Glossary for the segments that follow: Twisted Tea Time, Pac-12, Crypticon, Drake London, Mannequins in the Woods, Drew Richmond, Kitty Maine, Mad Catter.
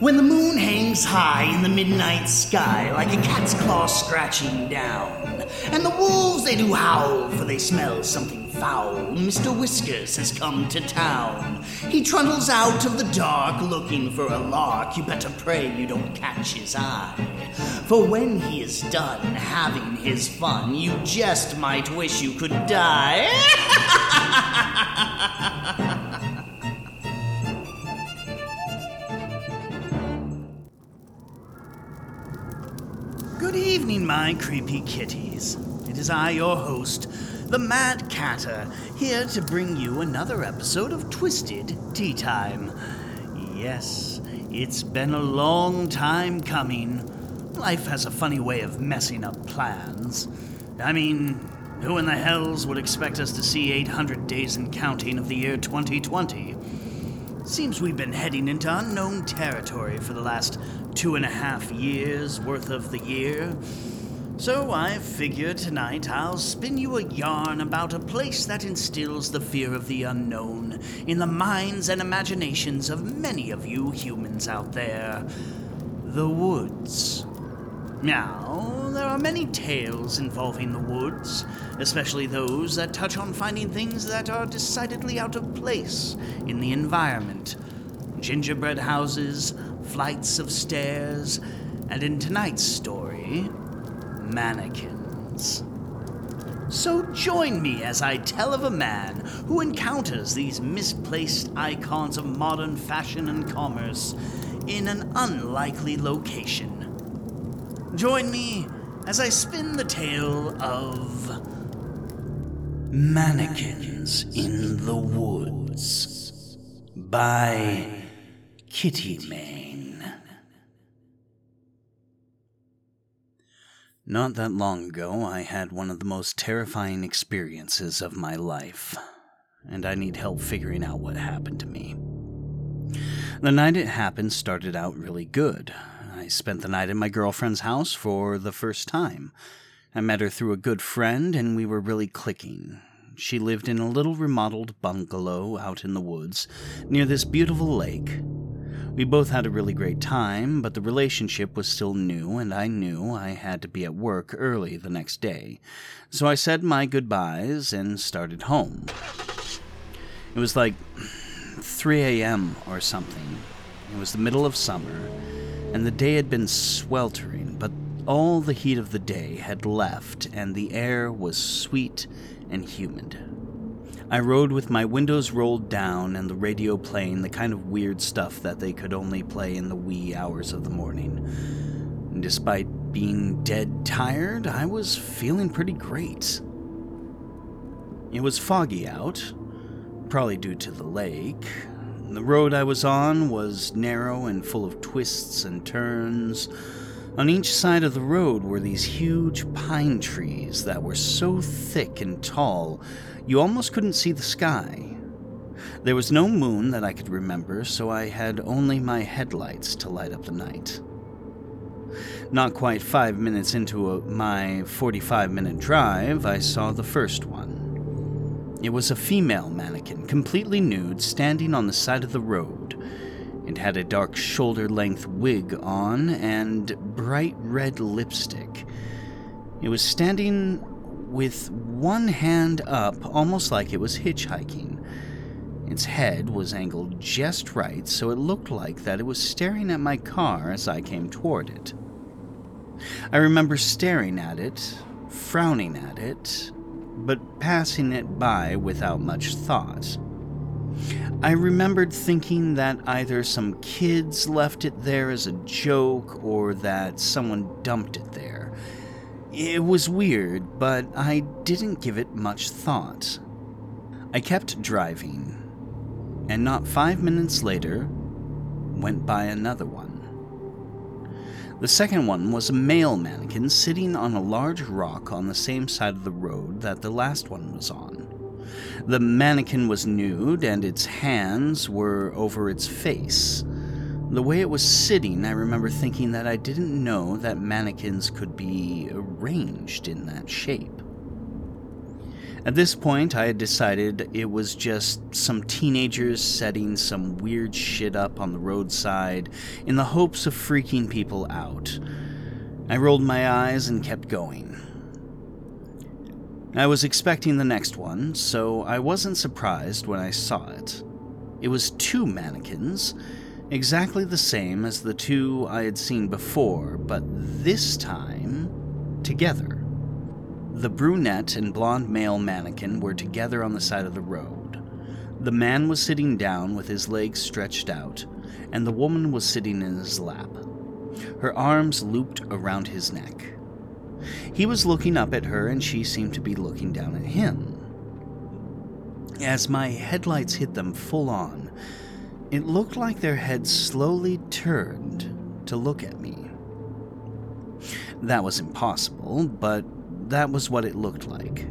When the moon hangs high in the midnight sky like a cat's claw scratching down, and the wolves they do howl for they smell something foul, Mr. Whiskers has come to town. He trundles out of the dark looking for a lark, you better pray you don't catch his eye. For when he is done having his fun, you just might wish you could die. Good evening, my creepy kitties. It is I, your host, the Mad Catter, here to bring you another episode of Twisted Tea Time. Yes, it's been a long time coming. Life has a funny way of messing up plans. I mean, who in the hells would expect us to see 800 days and counting of the year 2020? Seems we've been heading into unknown territory for the last 2.5 years worth of the year. So I figure tonight I'll spin you a yarn about a place that instills the fear of the unknown in the minds and imaginations of many of you humans out there. The woods. Now, there are many tales involving the woods, especially those that touch on finding things that are decidedly out of place in the environment. Gingerbread houses, flights of stairs, and in tonight's story, mannequins. So join me as I tell of a man who encounters these misplaced icons of modern fashion and commerce in an unlikely location. Join me as I spin the tale of Mannequins in the Woods by Kitty Maine. Not that long ago, I had one of the most terrifying experiences of my life, and I need help figuring out what happened to me. The night it happened started out really good. I spent the night at my girlfriend's house for the first time. I met her through a good friend, and we were really clicking. She lived in a little remodeled bungalow out in the woods, near this beautiful lake. We both had a really great time, but the relationship was still new, and I knew I had to be at work early the next day. So I said my goodbyes and started home. It was like 3 a.m. or something. It was the middle of summer, and the day had been sweltering, but all the heat of the day had left, and the air was sweet and humid. I rode with my windows rolled down and the radio playing the kind of weird stuff that they could only play in the wee hours of the morning. And despite being dead tired, I was feeling pretty great. It was foggy out, probably due to the lake. The road I was on was narrow and full of twists and turns. On each side of the road were these huge pine trees that were so thick and tall, you almost couldn't see the sky. There was no moon that I could remember, so I had only my headlights to light up the night. Not quite 5 minutes into my 45-minute drive, I saw the first one. It was a female mannequin, completely nude, standing on the side of the road. It had a dark shoulder-length wig on and bright red lipstick. It was standing with one hand up, almost like it was hitchhiking. Its head was angled just right, so it looked like that it was staring at my car as I came toward it. I remember staring at it, frowning at it, but passing it by without much thought. I remembered thinking that either some kids left it there as a joke or that someone dumped it there. It was weird, but I didn't give it much thought. I kept driving, and not 5 minutes later, went by another one. The second one was a male mannequin sitting on a large rock on the same side of the road that the last one was on. The mannequin was nude, and its hands were over its face. The way it was sitting, I remember thinking that I didn't know that mannequins could be arranged in that shape. At this point, I had decided it was just some teenagers setting some weird shit up on the roadside in the hopes of freaking people out. I rolled my eyes and kept going. I was expecting the next one, so I wasn't surprised when I saw it. It was two mannequins, exactly the same as the two I had seen before, but this time, together. The brunette and blonde male mannequin were together on the side of the road. The man was sitting down with his legs stretched out, and the woman was sitting in his lap, her arms looped around his neck. He was looking up at her, and she seemed to be looking down at him. As my headlights hit them full on, it looked like their heads slowly turned to look at me. That was impossible, but that was what it looked like.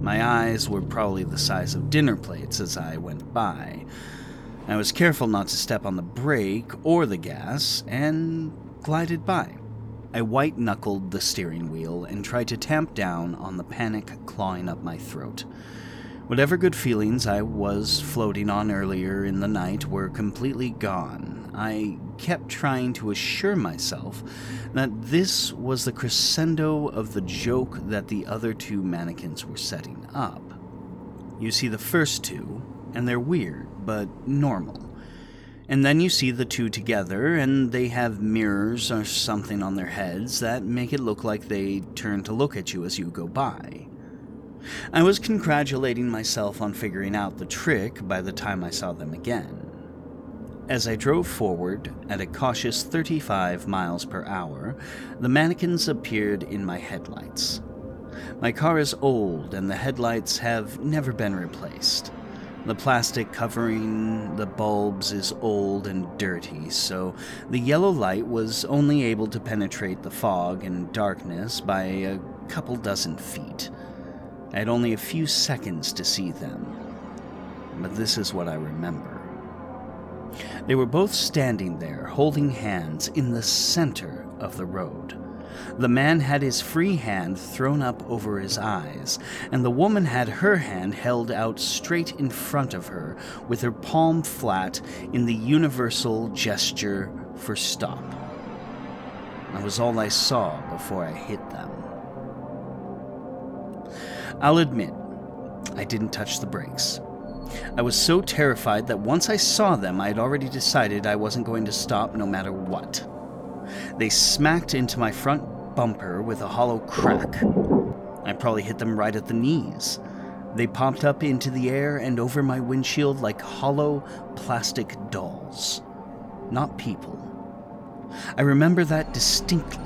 My eyes were probably the size of dinner plates as I went by. I was careful not to step on the brake or the gas and glided by. I white-knuckled the steering wheel and tried to tamp down on the panic clawing up my throat. Whatever good feelings I was floating on earlier in the night were completely gone. I kept trying to assure myself that this was the crescendo of the joke that the other two mannequins were setting up. You see the first two, and they're weird, but normal. And then you see the two together, and they have mirrors or something on their heads that make it look like they turn to look at you as you go by. I was congratulating myself on figuring out the trick by the time I saw them again. As I drove forward at a cautious 35 miles per hour, the mannequins appeared in my headlights. My car is old, and the headlights have never been replaced. The plastic covering the bulbs is old and dirty, so the yellow light was only able to penetrate the fog and darkness by a couple dozen feet. I had only a few seconds to see them, but this is what I remember. They were both standing there, holding hands in the center of the road. The man had his free hand thrown up over his eyes, and the woman had her hand held out straight in front of her with her palm flat in the universal gesture for stop. That was all I saw before I hit them. I'll admit, I didn't touch the brakes. I was so terrified that once I saw them, I had already decided I wasn't going to stop no matter what. They smacked into my front bumper with a hollow crack. I probably hit them right at the knees. They popped up into the air and over my windshield like hollow plastic dolls, not people. I remember that distinctly.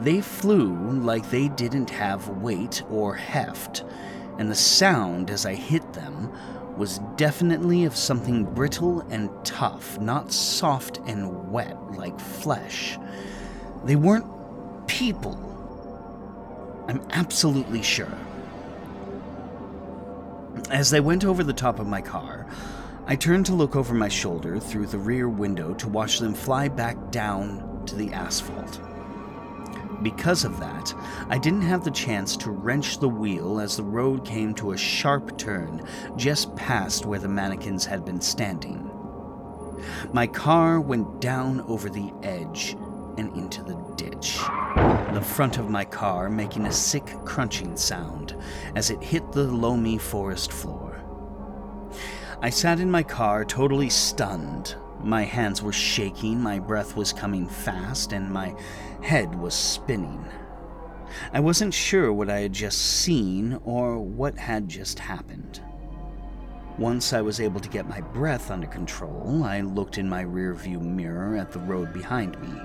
They flew like they didn't have weight or heft, and the sound as I hit them was definitely of something brittle and tough, not soft and wet like flesh. They weren't people. I'm absolutely sure. As they went over the top of my car, I turned to look over my shoulder through the rear window to watch them fly back down to the asphalt. Because of that, I didn't have the chance to wrench the wheel as the road came to a sharp turn just past where the mannequins had been standing. My car went down over the edge and into the ditch, the front of my car making a sick crunching sound as it hit the loamy forest floor. I sat in my car totally stunned. My hands were shaking, my breath was coming fast, and my head was spinning. I wasn't sure what I had just seen or what had just happened. Once I was able to get my breath under control, I looked in my rearview mirror at the road behind me.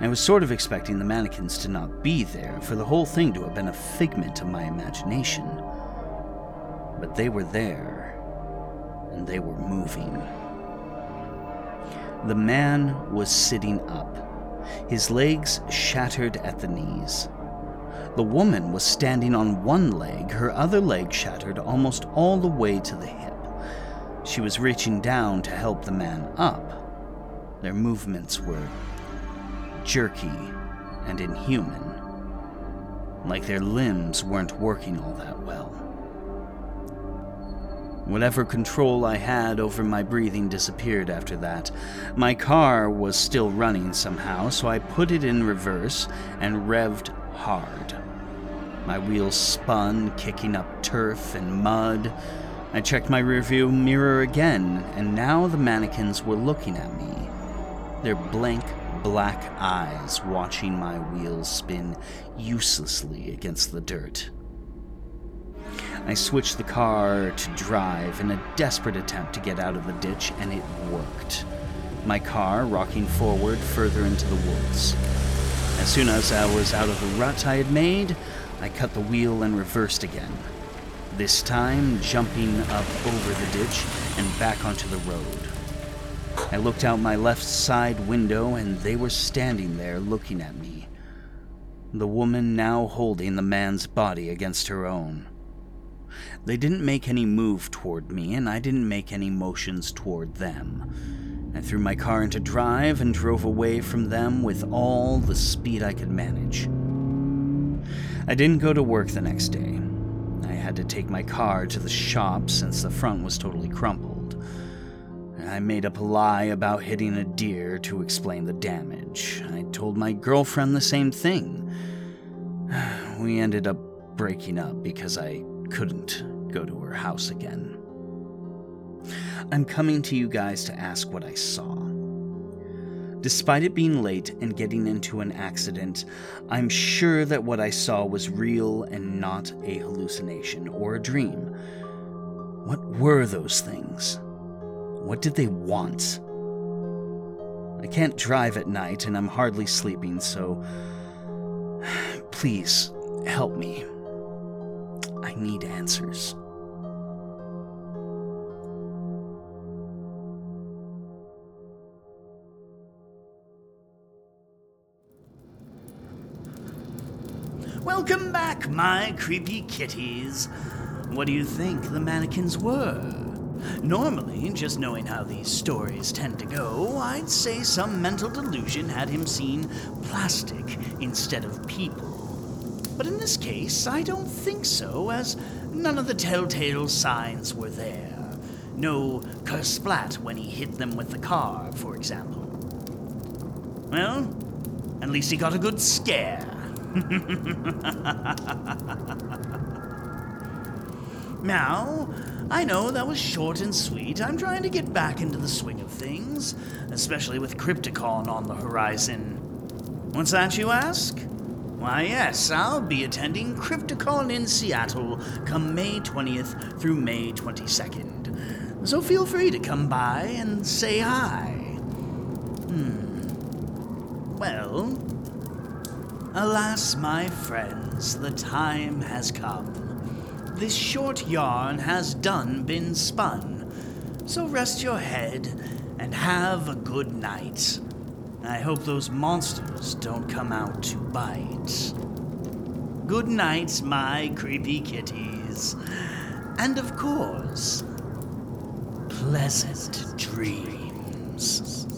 I was sort of expecting the mannequins to not be there, for the whole thing to have been a figment of my imagination. But they were there, and they were moving. The man was sitting up, his legs shattered at the knees. The woman was standing on one leg, her other leg shattered almost all the way to the hip. She was reaching down to help the man up. Their movements were jerky and inhuman. like their limbs weren't working all that well. Whatever control I had over my breathing disappeared after that. My car was still running somehow, so I put it in reverse and revved hard. My wheels spun, kicking up turf and mud. I checked my rearview mirror again, and now the mannequins were looking at me, their blank black eyes watching my wheels spin uselessly against the dirt. I switched the car to drive in a desperate attempt to get out of the ditch, and it worked. My car rocking forward further into the woods. As soon as I was out of the rut I had made, I cut the wheel and reversed again, this time jumping up over the ditch and back onto the road. I looked out my left side window, and they were standing there looking at me, the woman now holding the man's body against her own. They didn't make any move toward me, and I didn't make any motions toward them. I threw my car into drive and drove away from them with all the speed I could manage. I didn't go to work the next day. I had to take my car to the shop since the front was totally crumpled. I made up a lie about hitting a deer to explain the damage. I told my girlfriend the same thing. We ended up breaking up because I couldn't go to her house again. I'm coming to you guys to ask what I saw. Despite it being late and getting into an accident, I'm sure that what I saw was real and not a hallucination or a dream. What were those things? What did they want? I can't drive at night and I'm hardly sleeping, so please help me. I need answers. Welcome back, my creepy kitties. What do you think the mannequins were? Normally, just knowing how these stories tend to go, I'd say some mental delusion had him seeing plastic instead of people. But in this case, I don't think so, as none of the telltale signs were there. No kersplat when he hit them with the car, for example. Well, at least he got a good scare. Now, I know that was short and sweet. I'm trying to get back into the swing of things, especially with Crypticon on the horizon. What's that, you ask? Why, yes, I'll be attending Crypticon in Seattle come May 20th through May 22nd. So feel free to come by and say hi. Well, alas, my friends, the time has come. This short yarn has done been spun. So rest your head and have a good night. I hope those monsters don't come out to bite. Good night, my creepy kitties. And of course, pleasant dreams.